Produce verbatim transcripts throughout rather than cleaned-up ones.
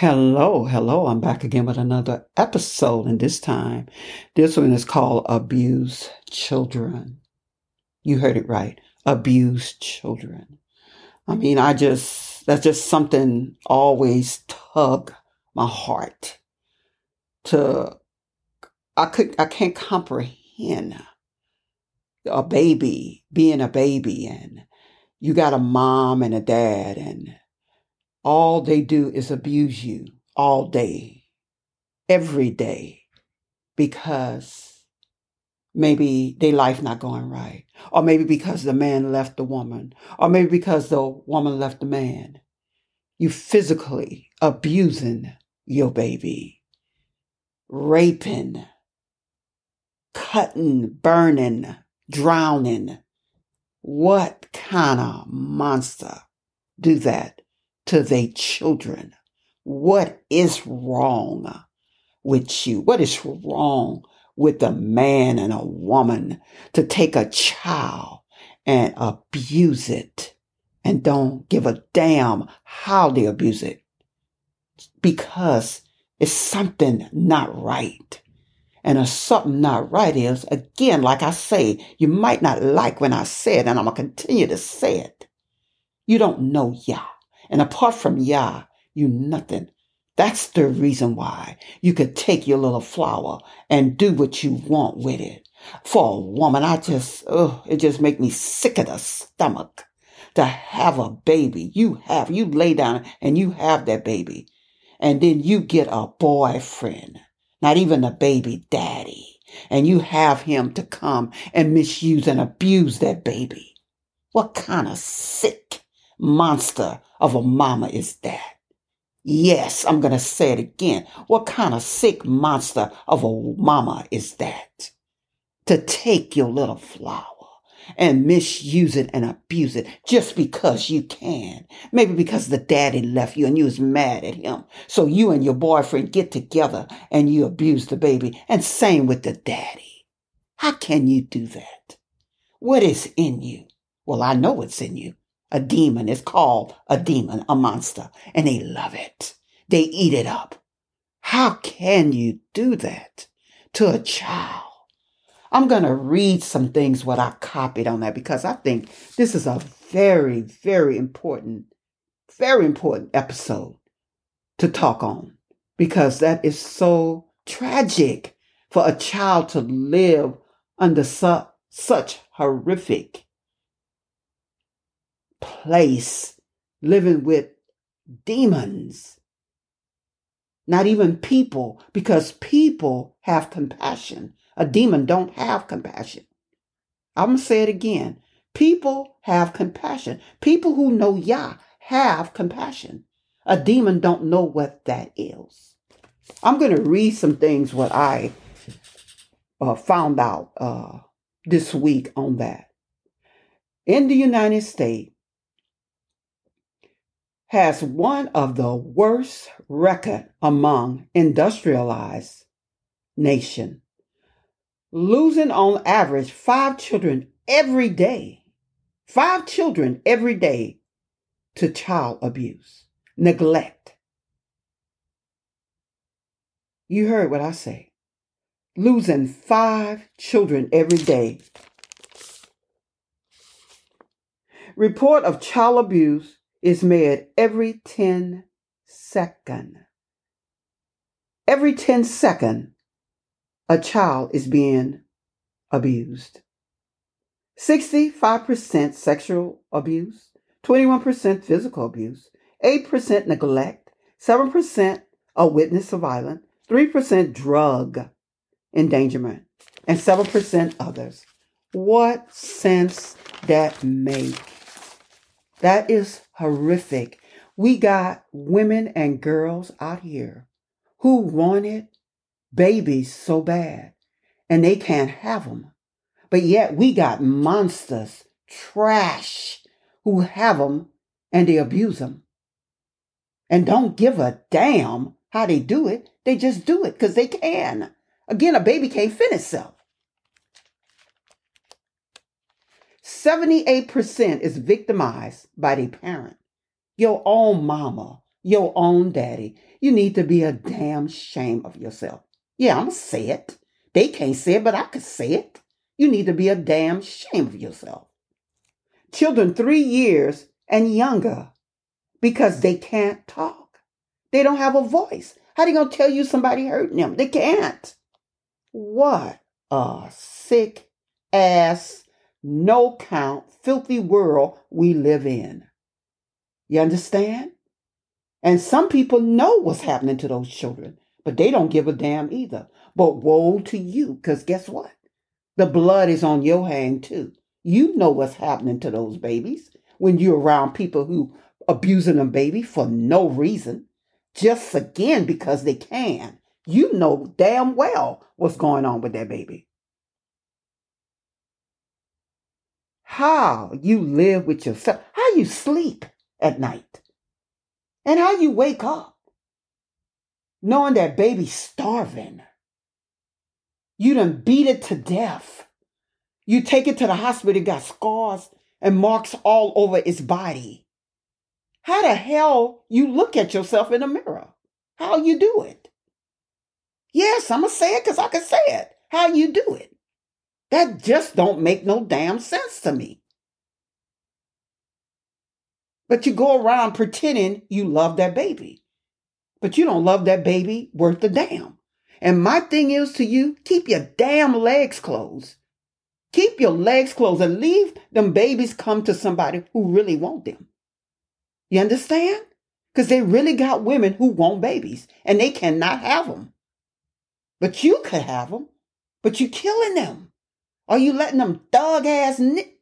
Hello, hello. I'm back again with another episode, and this time, this one is called Abused Children. You heard it right. Abused children. I mean, I just, that's just something always tug my heart to, I could, I can't comprehend a baby, being a baby, and you got a mom and a dad, and all they do is abuse you all day, every day, because maybe their life not going right. Or maybe because the man left the woman. Or maybe because the woman left the man. You physically abusing your baby. Raping. Cutting, burning, drowning. What kind of monster do that to their children? What is wrong with you? What is wrong with a man and a woman to take a child and abuse it and don't give a damn how they abuse it? Because it's something not right. And if something not right is, again, like I say, you might not like when I say it, and I'm going to continue to say it. You don't know Yah. And apart from Yah, you nothing. That's the reason why you could take your little flower and do what you want with it. For a woman, I just, oh, it just make me sick of the stomach to have a baby. You have, you lay down and you have that baby. And then you get a boyfriend, not even a baby daddy. And you have him to come and misuse and abuse that baby. What kind of sick monster of a mama is that? Yes, I'm going to say it again. What kind of sick monster of a mama is that? To take your little flower and misuse it and abuse it just because you can. Maybe because the daddy left you and you was mad at him. So you and your boyfriend get together and you abuse the baby. And same with the daddy. How can you do that? What is in you? Well, I know what's in you. A demon is called a demon, a monster, and they love it. They eat it up. How can you do that to a child? I'm going to read some things what I copied on that because I think this is a very, very important, very important episode to talk on because that is so tragic for a child to live under su- such horrific place, living with demons, not even people, because people have compassion. A demon don't have compassion. I'm going to say it again. People have compassion. People who know Yah have compassion. A demon don't know what that is. I'm going to read some things what I uh, found out uh, this week on that. In the United States, has one of the worst record among industrialized nations, losing on average five children every day, five children every day to child abuse, neglect. You heard what I say. Losing five children every day. Report of child abuse is made every ten seconds. Every ten seconds, a child is being abused. sixty-five percent sexual abuse, twenty-one percent physical abuse, eight percent neglect, seven percent a witness of violence, three percent drug endangerment, and seven percent others. What sense that make? That is horrific. We got women and girls out here who wanted babies so bad and they can't have them. But yet we got monsters, trash, who have them and they abuse them and don't give a damn how they do it. They just do it because they can. Again, a baby can't fit itself. seventy-eight percent is victimized by their parent. Your own mama, your own daddy. You need to be a damn shame of yourself. Yeah, I'm say it. They can't say it, but I can say it. You need to be a damn shame of yourself. Children three years and younger, because they can't talk. They don't have a voice. How they going to tell you somebody hurting them? They can't. What a sick ass, no count, filthy world we live in. You understand? And some people know what's happening to those children, but they don't give a damn either. But woe to you, because guess what? The blood is on your hand too. You know what's happening to those babies when you're around people who abusing them baby for no reason. Just again, because they can. You know damn well what's going on with that baby. How you live with yourself, how you sleep at night, and how you wake up knowing that baby's starving. You done beat it to death. You take it to the hospital, it got scars and marks all over its body. How the hell you look at yourself in the mirror? How you do it? Yes, I'm going to say it because I can say it. How you do it? That just don't make no damn sense to me. But you go around pretending you love that baby. But you don't love that baby worth a damn. And my thing is to you, keep your damn legs closed. Keep your legs closed and leave them babies come to somebody who really want them. You understand? Because they really got women who want babies and they cannot have them. But you could have them, but you're killing them. Are you letting them thug ass? Ni-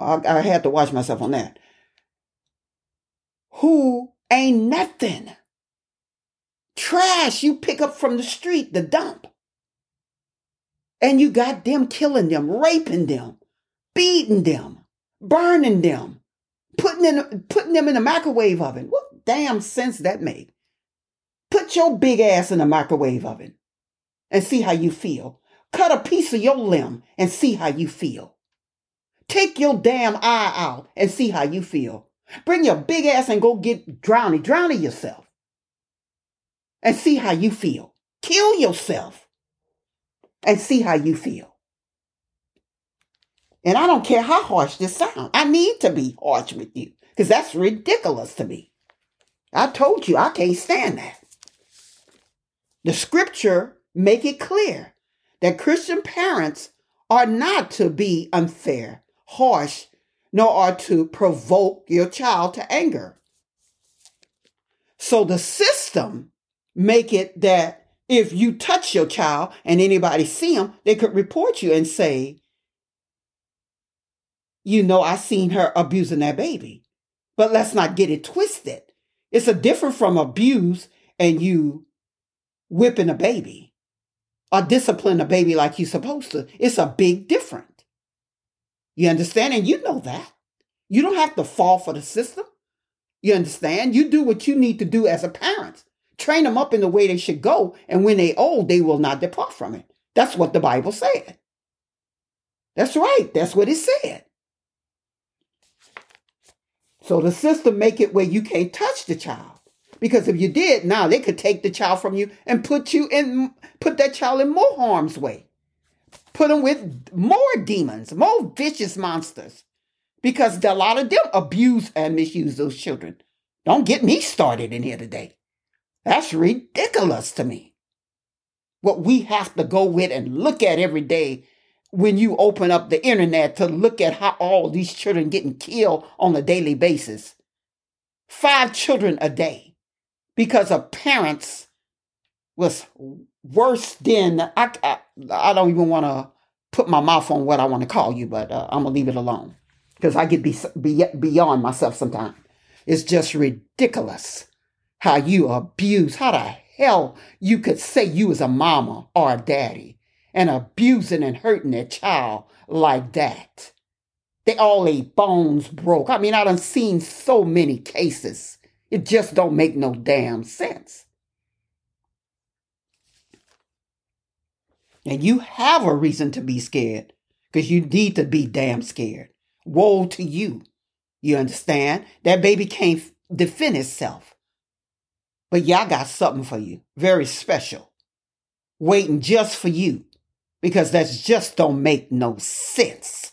I, I had to watch myself on that. Who ain't nothing. Trash you pick up from the street, the dump. And you got them killing them, raping them, beating them, burning them, putting in, putting them in the microwave oven. What damn sense that made? Put your big ass in the microwave oven and see how you feel. Cut a piece of your limb and see how you feel. Take your damn eye out and see how you feel. Bring your big ass and go get drowning, drowning yourself. And see how you feel. Kill yourself. And see how you feel. And I don't care how harsh this sounds. I need to be harsh with you. Because that's ridiculous to me. I told you I can't stand that. The scripture make it clear that Christian parents are not to be unfair, harsh, nor are to provoke your child to anger. So the system make it that if you touch your child and anybody see him, they could report you and say, you know, I seen her abusing that baby. But let's not get it twisted. It's a different from abuse and you whipping a baby. Or discipline a baby like you're supposed to. It's a big difference. You understand? And you know that. You don't have to fall for the system. You understand? You do what you need to do as a parent. Train them up in the way they should go. And when they old, they will not depart from it. That's what the Bible said. That's right. That's what it said. So the system make it where you can't touch the child. Because if you did, now they could take the child from you and put you in, put that child in more harm's way. Put them with more demons, more vicious monsters. Because a lot of them abuse and misuse those children. Don't get me started in here today. That's ridiculous to me. What we have to go with and look at every day when you open up the internet to look at how all these children getting killed on a daily basis. Five children a day. Because of parents was worse than, I, I, I don't even want to put my mouth on what I want to call you, but uh, I'm going to leave it alone. Because I get be, be, beyond myself sometimes. It's just ridiculous how you abuse, how the hell you could say you was a mama or a daddy and abusing and hurting their child like that. They all their bones broke. I mean, I done seen so many cases. It just don't make no damn sense. And you have a reason to be scared because you need to be damn scared. Woe to you. You understand? That baby can't defend itself. But yeah, I got something for you. Very special. Waiting just for you. Because that just don't make no sense.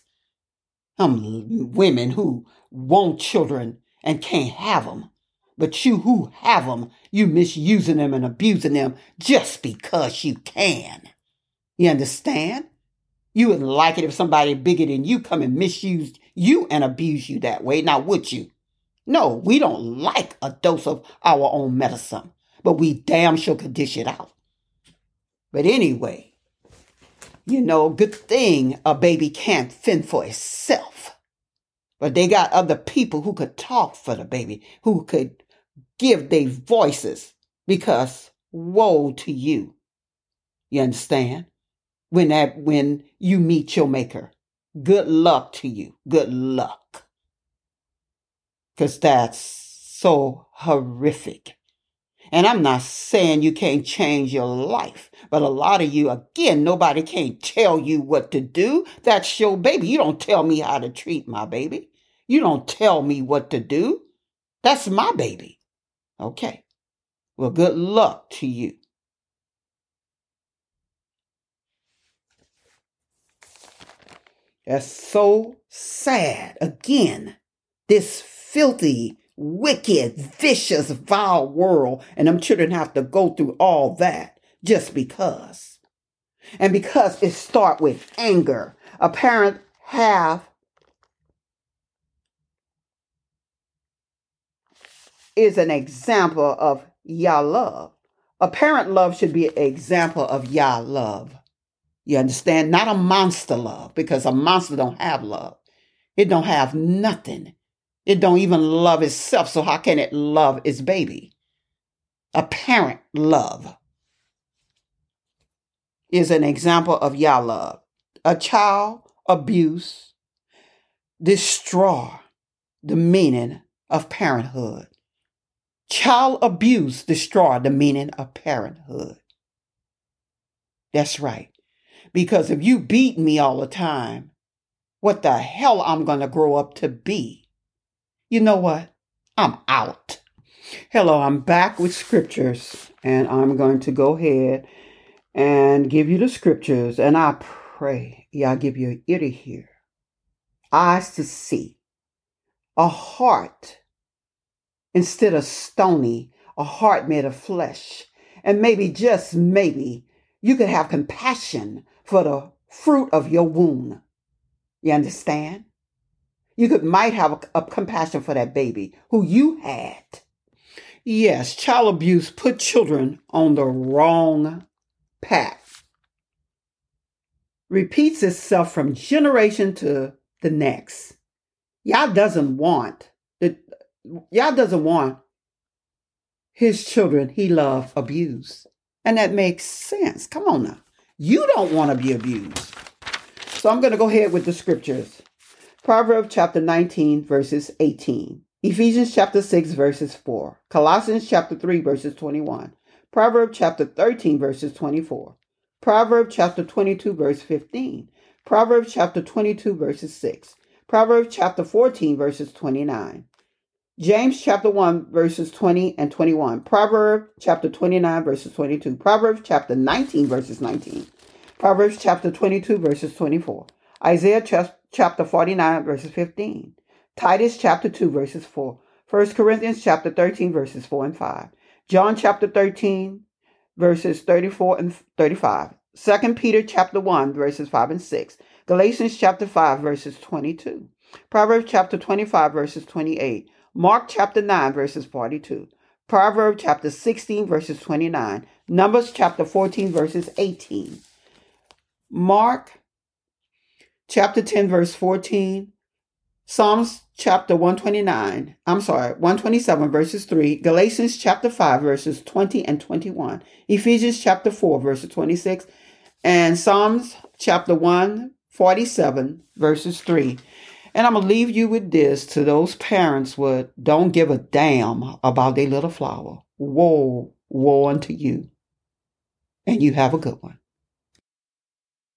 I'm women who want children and can't have them. But you who have them, you misusing them and abusing them just because you can. You understand? You wouldn't like it if somebody bigger than you come and misused you and abuse you that way. Now, would you? No, we don't like a dose of our own medicine, but we damn sure could dish it out. But anyway, you know, good thing a baby can't fend for itself. But they got other people who could talk for the baby, who could give their voices, because woe to you. You understand? When that, when you meet your maker, good luck to you. Good luck. Because that's so horrific. And I'm not saying you can't change your life. But a lot of you, again, nobody can't tell you what to do. That's your baby. You don't tell me how to treat my baby. You don't tell me what to do. That's my baby. Okay. Well, good luck to you. That's so sad. Again, this filthy, wicked, vicious, vile world, and them children have to go through all that just because. And because it starts with anger. A parent have is an example of Yah love. A parent love should be an example of Yah love. You understand? Not a monster love, because a monster don't have love. It don't have nothing. It don't even love itself, so how can it love its baby? A parent love is an example of Yah love. A child abuse destroys the meaning of parenthood. Child abuse destroys the meaning of parenthood. That's right. Because if you beat me all the time, what the hell I'm going to grow up to be? You know what? I'm out. Hello, I'm back with scriptures, and I'm going to go ahead and give you the scriptures, and I pray y'all give you an ear to hear, eyes to see, a heart instead of stony, a heart made of flesh, and maybe, just maybe, you could have compassion for the fruit of your womb. You understand? You could might have a, a compassion for that baby who you had. Yes, child abuse put children on the wrong path. Repeats itself from generation to the next. Yah doesn't want the Yah doesn't want his children he loved abused, and that makes sense. Come on now, you don't want to be abused. So I'm going to go ahead with the scriptures. Proverbs chapter nineteen, verses eighteen. Ephesians chapter six, verses four. Colossians chapter three, verses twenty-one. Proverbs chapter thirteen, verses twenty-four. Proverbs chapter twenty-two, verse fifteen. Proverbs chapter twenty-two, verses six. Proverbs chapter fourteen, verses twenty-nine. James chapter one, verses twenty and twenty-one. Proverbs chapter twenty-nine, verses twenty-two. Proverbs chapter nineteen, verses nineteen. Proverbs chapter twenty-two, verses twenty-four. Isaiah chapter Chapter forty-nine, verses fifteen. Titus chapter two, verses four. First Corinthians chapter thirteen, verses four and five. John chapter thirteen, verses thirty-four and thirty-five. Second Peter chapter one, verses five and six. Galatians chapter five, verses twenty-two. Proverbs chapter twenty-five, verses twenty-eight. Mark chapter nine, verses forty-two. Proverbs chapter sixteen, verses twenty-nine. Numbers chapter fourteen, verses eighteen. Mark Chapter ten, verse fourteen, Psalms chapter one twenty-nine, I'm sorry, one twenty-seven, verses three, Galatians chapter five, verses twenty and twenty-one, Ephesians chapter four, verses twenty-six, and Psalms chapter one forty-seven, verses three. And I'm going to leave you with this to those parents who don't give a damn about their little flower. Woe, woe unto you. And you have a good one.